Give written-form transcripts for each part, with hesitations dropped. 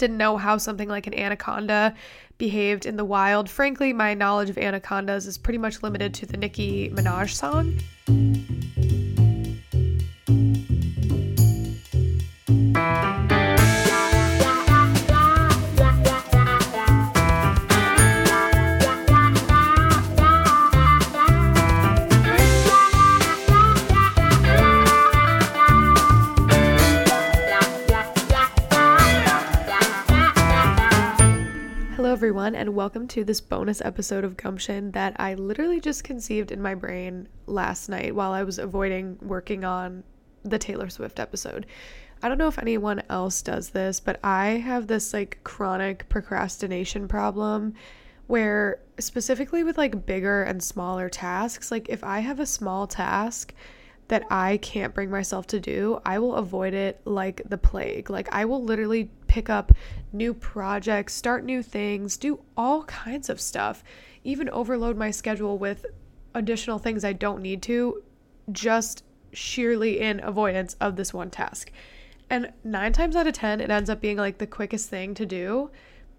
didn't know how something like an anaconda behaved in the wild. Frankly, my knowledge of anacondas is pretty much limited to the Nicki Minaj song. Everyone, and welcome to this bonus episode of Gumption that I literally just conceived in my brain last night while I was avoiding working on the Taylor Swift episode. I don't know if anyone else does this, but I have this like chronic procrastination problem where specifically with like bigger and smaller tasks, like if I have a small task that I can't bring myself to do, I will avoid it like the plague. Like I will literally pick up new projects, start new things, do all kinds of stuff, even overload my schedule with additional things I don't need to, just sheerly in avoidance of this one task. And 9 times out of 10, it ends up being like the quickest thing to do.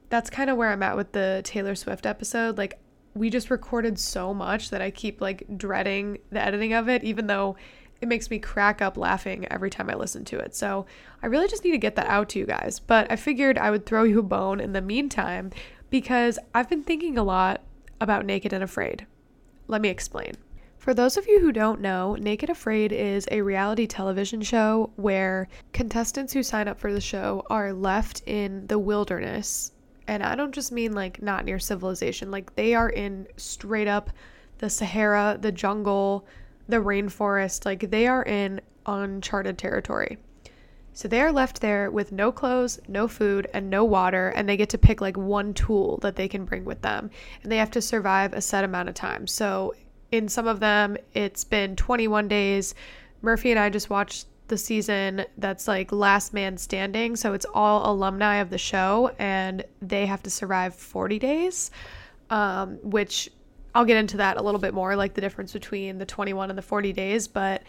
That's kind of where I'm at with the Taylor Swift episode. Like we just recorded so much that I keep like dreading the editing of it, even though it makes me crack up laughing every time I listen to it. So I really just need to get that out to you guys. But I figured I would throw you a bone in the meantime because I've been thinking a lot about Naked and Afraid. Let me explain. For those of you who don't know, Naked and Afraid is a reality television show where contestants who sign up for the show are left in the wilderness. And I don't just mean like not near civilization. Like they are in straight up the Sahara, the jungle, the rainforest. Like they are in uncharted territory. So they are left there with no clothes, no food, and no water, and they get to pick like one tool that they can bring with them, and they have to survive a set amount of time. So in some of them, it's been 21 days. Murphy and I just watched the season that's like Last Man Standing, so it's all alumni of the show, and they have to survive 40 days, which I'll get into that a little bit more, like the difference between the 21 and the 40 days, but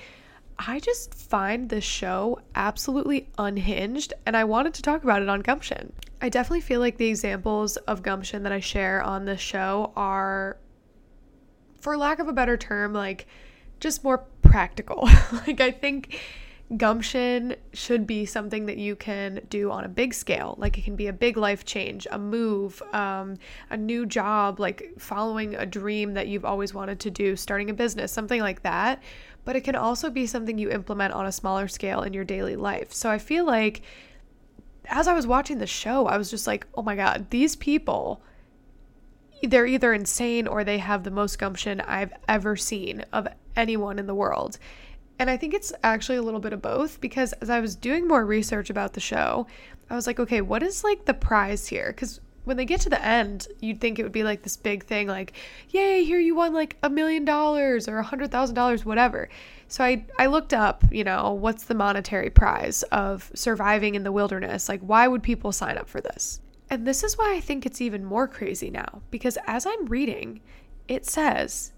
I just find this show absolutely unhinged, and I wanted to talk about it on Gumption. I definitely feel like the examples of Gumption that I share on this show are, for lack of a better term, like just more practical. Like I think Gumption should be something that you can do on a big scale. Like it can be a big life change, a move, a new job, like following a dream that you've always wanted to do, starting a business, something like that. But it can also be something you implement on a smaller scale in your daily life. So I feel like as I was watching the show, I was just like, oh my God, these people, they're either insane or they have the most gumption I've ever seen of anyone in the world. And I think it's actually a little bit of both, because as I was doing more research about the show, I was like, okay, what is like the prize here? Because when they get to the end, you'd think it would be like this big thing, like, yay, here you won like $1 million or $100,000, whatever. So I looked up, you know, what's the monetary prize of surviving in the wilderness? Like, why would people sign up for this? And this is why I think it's even more crazy now, because as I'm reading, it says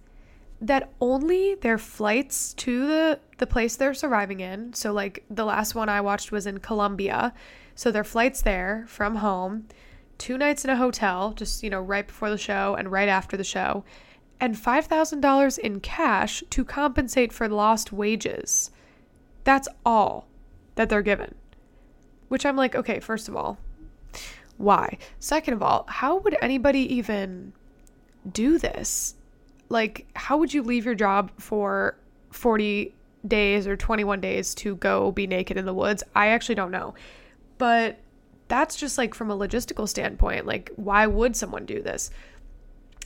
that only their flights to the place they're surviving in, so like the last one I watched was in Colombia, so their flights there from home, 2 nights in a hotel, just, you know, right before the show and right after the show, and $5,000 in cash to compensate for lost wages. That's all that they're given, which I'm like, okay, first of all, why? Second of all, how would anybody even do this? Like, how would you leave your job for 40 days or 21 days to go be naked in the woods? I actually don't know. But that's just like from a logistical standpoint, like, why would someone do this?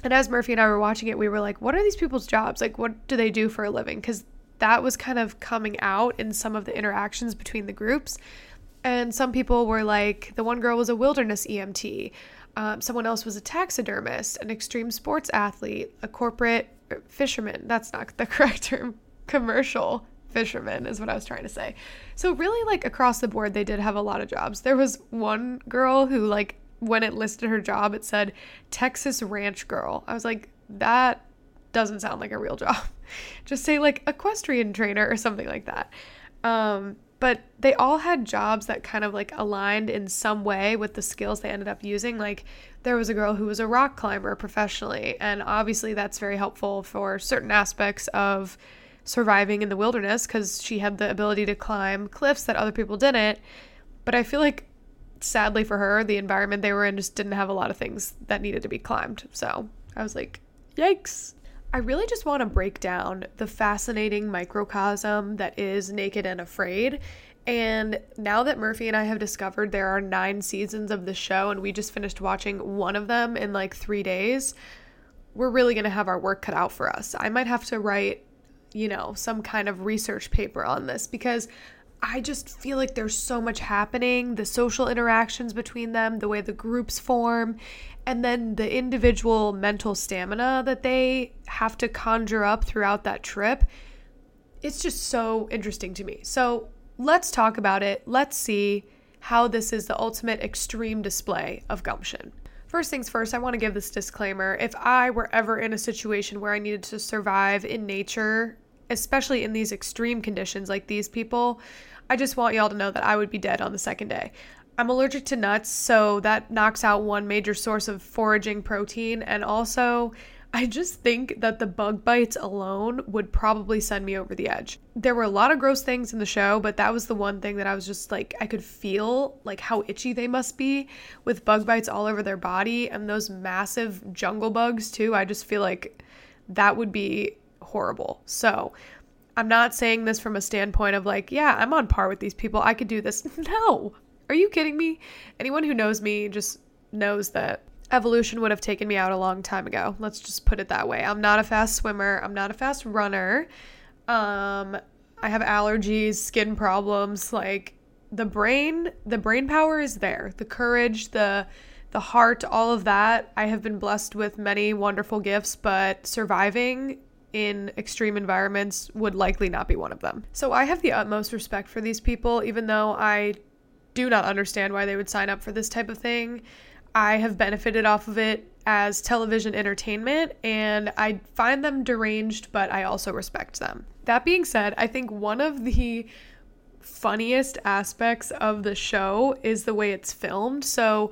And as Murphy and I were watching it, we were like, what are these people's jobs? Like, what do they do for a living? Because that was kind of coming out in some of the interactions between the groups. And some people were like, the one girl was a wilderness EMT. Someone else was a taxidermist, an extreme sports athlete, a corporate fisherman. That's not the correct term. Commercial fisherman is what I was trying to say. So really, like, across the board, they did have a lot of jobs. There was one girl who, like, when it listed her job, it said Texas ranch girl. I was like, that doesn't sound like a real job. Just say, like, equestrian trainer or something like that. But they all had jobs that kind of like aligned in some way with the skills they ended up using. Like there was a girl who was a rock climber professionally, and obviously that's very helpful for certain aspects of surviving in the wilderness because she had the ability to climb cliffs that other people didn't. But I feel like sadly for her, the environment they were in just didn't have a lot of things that needed to be climbed. So I was like, yikes. I really just want to break down the fascinating microcosm that is Naked and Afraid. And now that Murphy and I have discovered there are 9 seasons of the show and we just finished watching one of them in like 3 days, we're really going to have our work cut out for us. I might have to write, you know, some kind of research paper on this because I just feel like there's so much happening, the social interactions between them, the way the groups form, and then the individual mental stamina that they have to conjure up throughout that trip. It's just so interesting to me. So let's talk about it. Let's see how this is the ultimate extreme display of gumption. First things first, I want to give this disclaimer. If I were ever in a situation where I needed to survive in nature, especially in these extreme conditions like these people, I just want y'all to know that I would be dead on the second day. I'm allergic to nuts, so that knocks out one major source of foraging protein. And also, I just think that the bug bites alone would probably send me over the edge. There were a lot of gross things in the show, but that was the one thing that I was just like, I could feel like how itchy they must be with bug bites all over their body and those massive jungle bugs too. I just feel like that would be horrible. So I'm not saying this from a standpoint of like, yeah, I'm on par with these people, I could do this. No, are you kidding me? Anyone who knows me just knows that evolution would have taken me out a long time ago. Let's just put it that way. I'm not a fast swimmer. I'm not a fast runner. I have allergies, skin problems, like the brain power is there. The courage, the heart, all of that. I have been blessed with many wonderful gifts, but surviving in extreme environments would likely not be one of them. So I have the utmost respect for these people, even though I do not understand why they would sign up for this type of thing. I have benefited off of it as television entertainment, and I find them deranged, but I also respect them. That being said, I think one of the funniest aspects of the show is the way it's filmed. So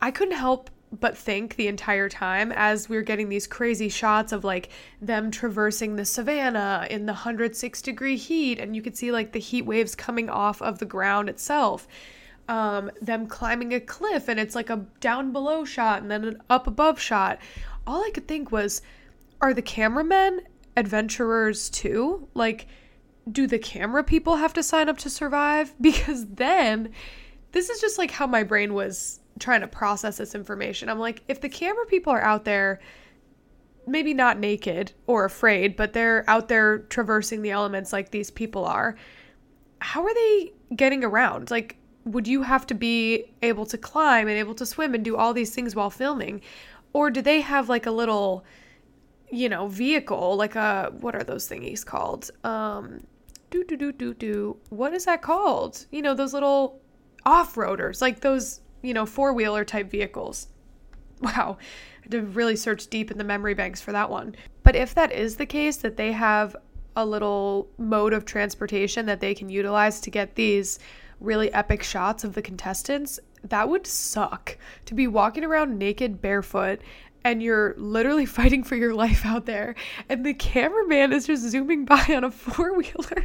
I couldn't help but think the entire time as we were getting these crazy shots of like them traversing the savannah in the 106-degree heat, and you could see like the heat waves coming off of the ground itself, them climbing a cliff, and it's like a down below shot and then an up above shot. All I could think was, are the cameramen adventurers too? Like, do the camera people have to sign up to survive? Because then this is just like how my brain was trying to process this information. I'm like, if the camera people are out there, maybe not naked or afraid, but they're out there traversing the elements like these people are, how are they getting around? Like, would you have to be able to climb and able to swim and do all these things while filming? Or do they have like a little, you know, vehicle, like a, what are those thingies called? What is that called? You know, those little off-roaders, like those, you know, four-wheeler type vehicles. Wow, I had to really search deep in the memory banks for that one. But if that is the case, that they have a little mode of transportation that they can utilize to get these really epic shots of the contestants, that would suck to be walking around naked, barefoot, and you're literally fighting for your life out there, and the cameraman is just zooming by on a four-wheeler.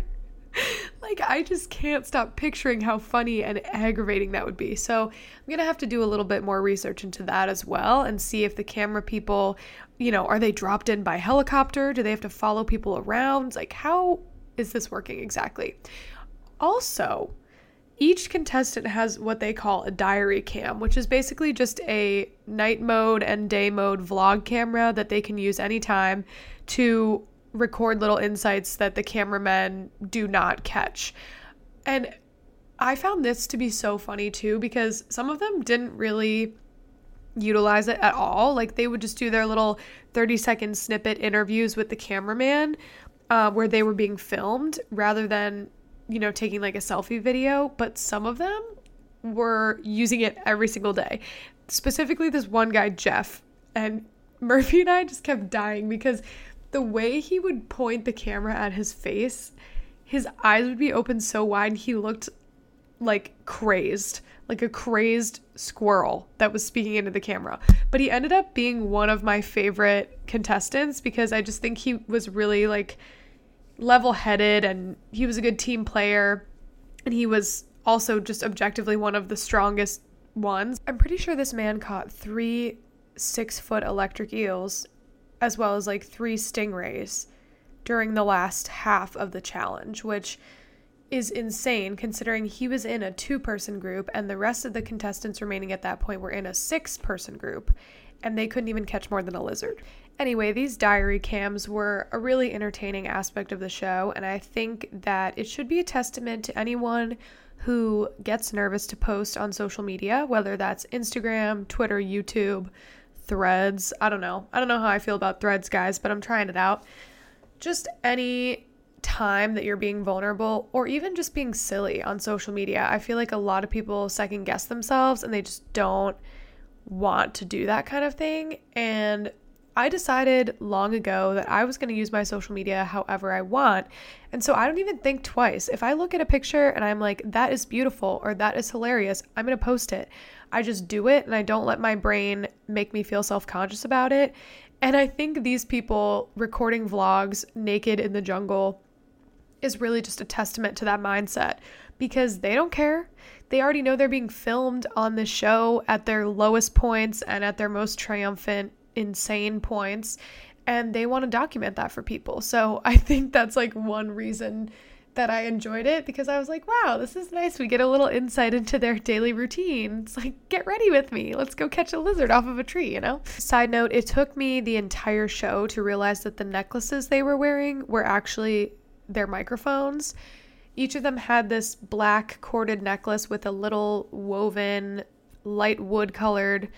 Like, I just can't stop picturing how funny and aggravating that would be. So I'm going to have to do a little bit more research into that as well and see if the camera people, you know, are they dropped in by helicopter? Do they have to follow people around? Like, how is this working exactly? Also, each contestant has what they call a diary cam, which is basically just a night mode and day mode vlog camera that they can use anytime to record little insights that the cameramen do not catch. And I found this to be so funny too, because some of them didn't really utilize it at all. Like, they would just do their little 30-second snippet interviews with the cameraman where they were being filmed rather than, you know, taking like a selfie video. But some of them were using it every single day. Specifically this one guy, Jeff, and Murphy and I just kept dying because the way he would point the camera at his face, his eyes would be open so wide, he looked like crazed, like a crazed squirrel that was speaking into the camera. But he ended up being one of my favorite contestants because I just think he was really like level-headed, and he was a good team player, and he was also just objectively one of the strongest ones. I'm pretty sure this man caught 3 6-foot electric eels as well as like 3 stingrays during the last half of the challenge, which is insane considering he was in a 2-person group and the rest of the contestants remaining at that point were in a 6-person group, and they couldn't even catch more than a lizard. Anyway, these diary cams were a really entertaining aspect of the show, and I think that it should be a testament to anyone who gets nervous to post on social media, whether that's Instagram, Twitter, YouTube, Threads. I don't know how I feel about Threads, guys, but I'm trying it out. Just any time that you're being vulnerable or even just being silly on social media. I feel like a lot of people second guess themselves and they just don't want to do that kind of thing. And I decided long ago that I was going to use my social media however I want. And so I don't even think twice. If I look at a picture and I'm like, that is beautiful or that is hilarious, I'm going to post it. I just do it, and I don't let my brain make me feel self-conscious about it. And I think these people recording vlogs naked in the jungle is really just a testament to that mindset because they don't care. They already know they're being filmed on the show at their lowest points and at their most triumphant, insane points, and they want to document that for people. So I think that's like one reason that I enjoyed it, because I was like, wow, this is nice. We get a little insight into their daily routine. It's like, get ready with me. Let's go catch a lizard off of a tree, you know? Side note, it took me the entire show to realize that the necklaces they were wearing were actually their microphones. Each of them had this black corded necklace with a little woven, light wood colored,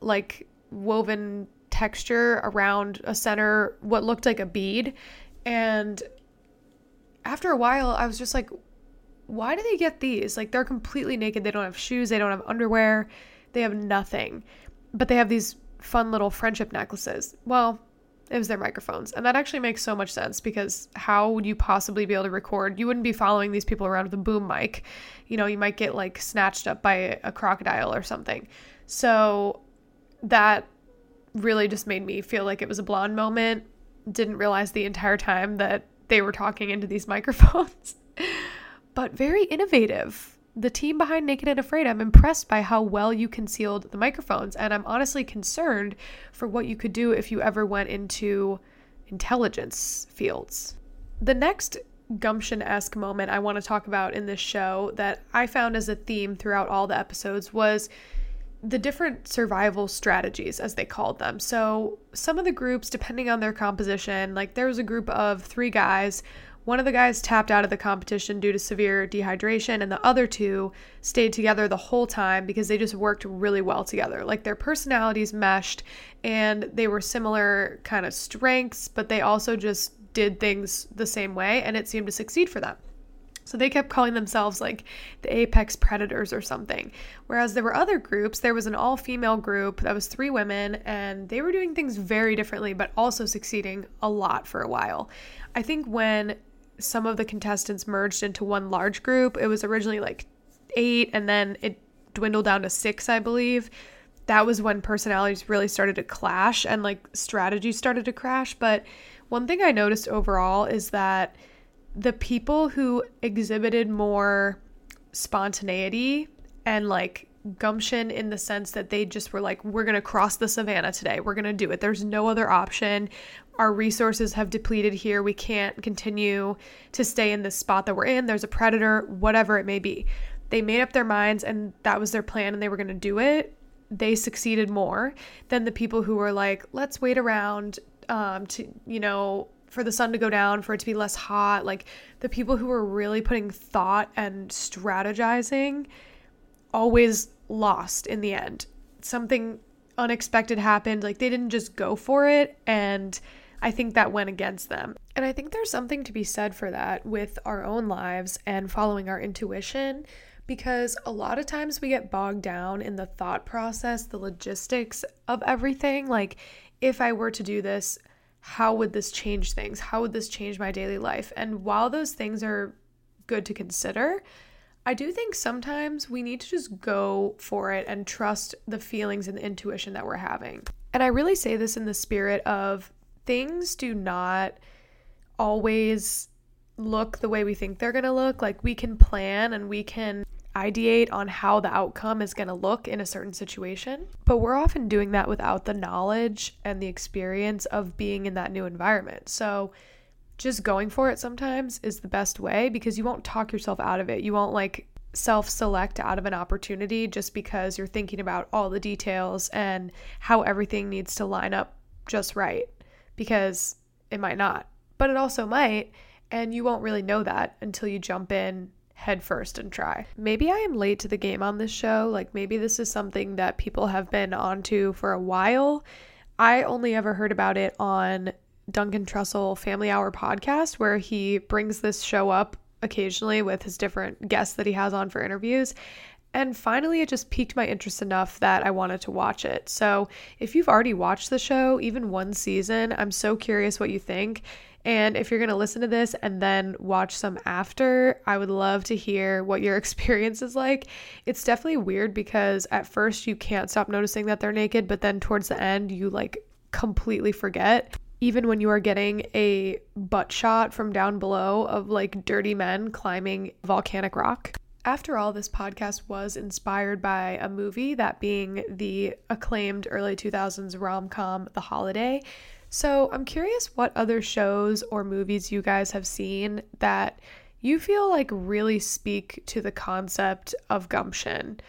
like woven texture around a center, what looked like a bead. And after a while, I was just like, why do they get these? Like, they're completely naked. They don't have shoes. They don't have underwear. They have nothing. But they have these fun little friendship necklaces. Well, it was their microphones. And that actually makes so much sense, because how would you possibly be able to record? You wouldn't be following these people around with a boom mic. You know, you might get like snatched up by a crocodile or something. So that really just made me feel like it was a Blonde moment. Didn't realize the entire time that they were talking into these microphones, but very innovative. The team behind Naked and Afraid, I'm impressed by how well you concealed the microphones, and I'm honestly concerned for what you could do if you ever went into intelligence fields. The next Gumption-esque moment I want to talk about in this show that I found as a theme throughout all the episodes was the different survival strategies, as they called them. So some of the groups, depending on their composition, like there was a group of 3 guys. One of the guys tapped out of the competition due to severe dehydration, and the other 2 stayed together the whole time because they just worked really well together. Like, their personalities meshed and they were similar kind of strengths, but they also just did things the same way, and it seemed to succeed for them. So they kept calling themselves like the apex predators or something. Whereas there were other groups, there was an all-female group that was 3 women, and they were doing things very differently, but also succeeding a lot for a while. I think when some of the contestants merged into one large group, it was originally like 8, and then it dwindled down to 6, I believe. That was when personalities really started to clash and like strategy started to crash. But one thing I noticed overall is that the people who exhibited more spontaneity and like gumption, in the sense that they just were like, we're going to cross the savannah today. We're going to do it. There's no other option. Our resources have depleted here. We can't continue to stay in this spot that we're in. There's a predator, whatever it may be. They made up their minds, and that was their plan, and they were going to do it. They succeeded more than the people who were like, let's wait around for the sun to go down, for it to be less hot. Like, the people who were really putting thought and strategizing always lost in the end. Something unexpected happened. Like, they didn't just go for it, and I think that went against them. And I think there's something to be said for that with our own lives and following our intuition, because a lot of times we get bogged down in the thought process, the logistics of everything. Like, if I were to do this, how would this change things? How would this change my daily life? And while those things are good to consider, I do think sometimes we need to just go for it and trust the feelings and the intuition that we're having. And I really say this in the spirit of things do not always look the way we think they're going to look. Like, we can plan and we can ideate on how the outcome is going to look in a certain situation, but we're often doing that without the knowledge and the experience of being in that new environment. So just going for it sometimes is the best way, because you won't talk yourself out of it. You won't like self-select out of an opportunity just because you're thinking about all the details and how everything needs to line up just right, because it might not, but it also might, and you won't really know that until you jump in head first and try. Maybe I am late to the game on this show. Like, maybe this is something that people have been onto for a while. I only ever heard about it on Duncan Trussell Family Hour podcast, where he brings this show up occasionally with his different guests that he has on for interviews. And finally, it just piqued my interest enough that I wanted to watch it. So if you've already watched the show, even one season, I'm so curious what you think. And if you're going to listen to this and then watch some after, I would love to hear what your experience is like. It's definitely weird because at first you can't stop noticing that they're naked, but then towards the end you like completely forget. Even when you are getting a butt shot from down below of like dirty men climbing volcanic rock. After all, this podcast was inspired by a movie, that being the acclaimed early 2000s rom-com The Holiday. So I'm curious what other shows or movies you guys have seen that you feel like really speak to the concept of gumption.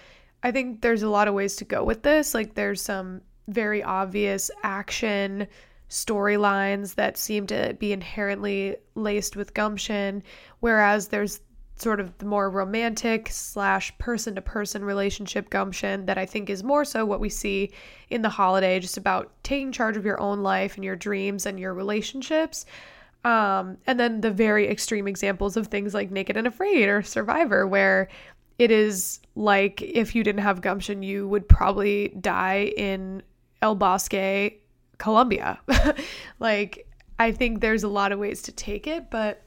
I think there's a lot of ways to go with this. Like, there's some very obvious action storylines that seem to be inherently laced with gumption, whereas there's sort of the more romantic / person-to-person relationship gumption that I think is more so what we see in The Holiday, just about taking charge of your own life and your dreams and your relationships. And then the very extreme examples of things like Naked and Afraid or Survivor, where it is like if you didn't have gumption, you would probably die in El Bosque, Colombia. Like, I think there's a lot of ways to take it, but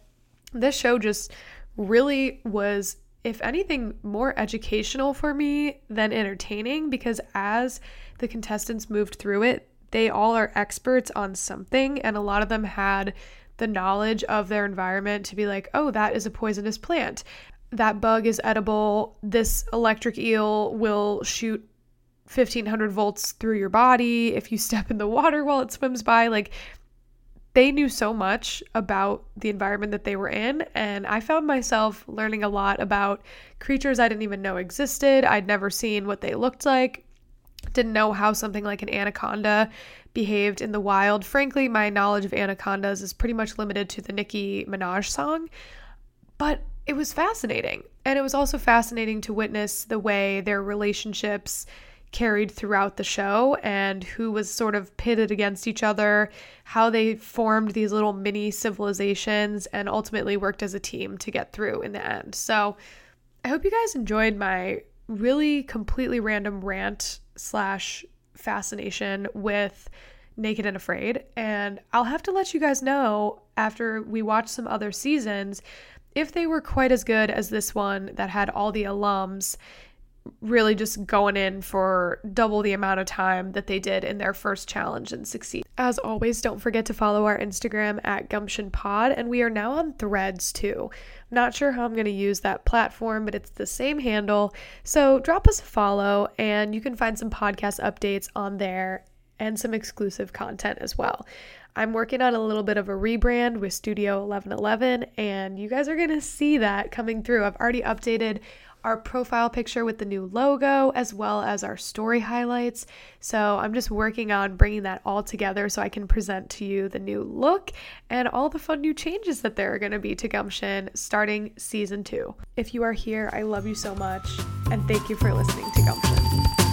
this show just really was, if anything, more educational for me than entertaining, because as the contestants moved through it, they all are experts on something, and a lot of them had the knowledge of their environment to be like, oh, that is a poisonous plant, that bug is edible, this electric eel will shoot 1500 volts through your body if you step in the water while it swims by. Like, they knew so much about the environment that they were in, and I found myself learning a lot about creatures I didn't even know existed. I'd never seen what they looked like, didn't know how something like an anaconda behaved in the wild. Frankly, my knowledge of anacondas is pretty much limited to the Nicki Minaj song, but it was fascinating. And it was also fascinating to witness the way their relationships carried throughout the show, and who was sort of pitted against each other, how they formed these little mini civilizations and ultimately worked as a team to get through in the end. So I hope you guys enjoyed my really completely random rant / fascination with Naked and Afraid. And I'll have to let you guys know after we watch some other seasons if they were quite as good as this one that had all the alums really just going in for double the amount of time that they did in their first challenge and succeed. As always, don't forget to follow our Instagram at GumptionPod, and we are now on Threads too. I'm not sure how I'm going to use that platform, but it's the same handle. So drop us a follow, and you can find some podcast updates on there and some exclusive content as well. I'm working on a little bit of a rebrand with Studio 1111, and you guys are going to see that coming through. I've already updated our profile picture with the new logo, as well as our story highlights. So I'm just working on bringing that all together so I can present to you the new look and all the fun new changes that there are going to be to Gumption starting season 2. If you are here, I love you so much, and thank you for listening to Gumption.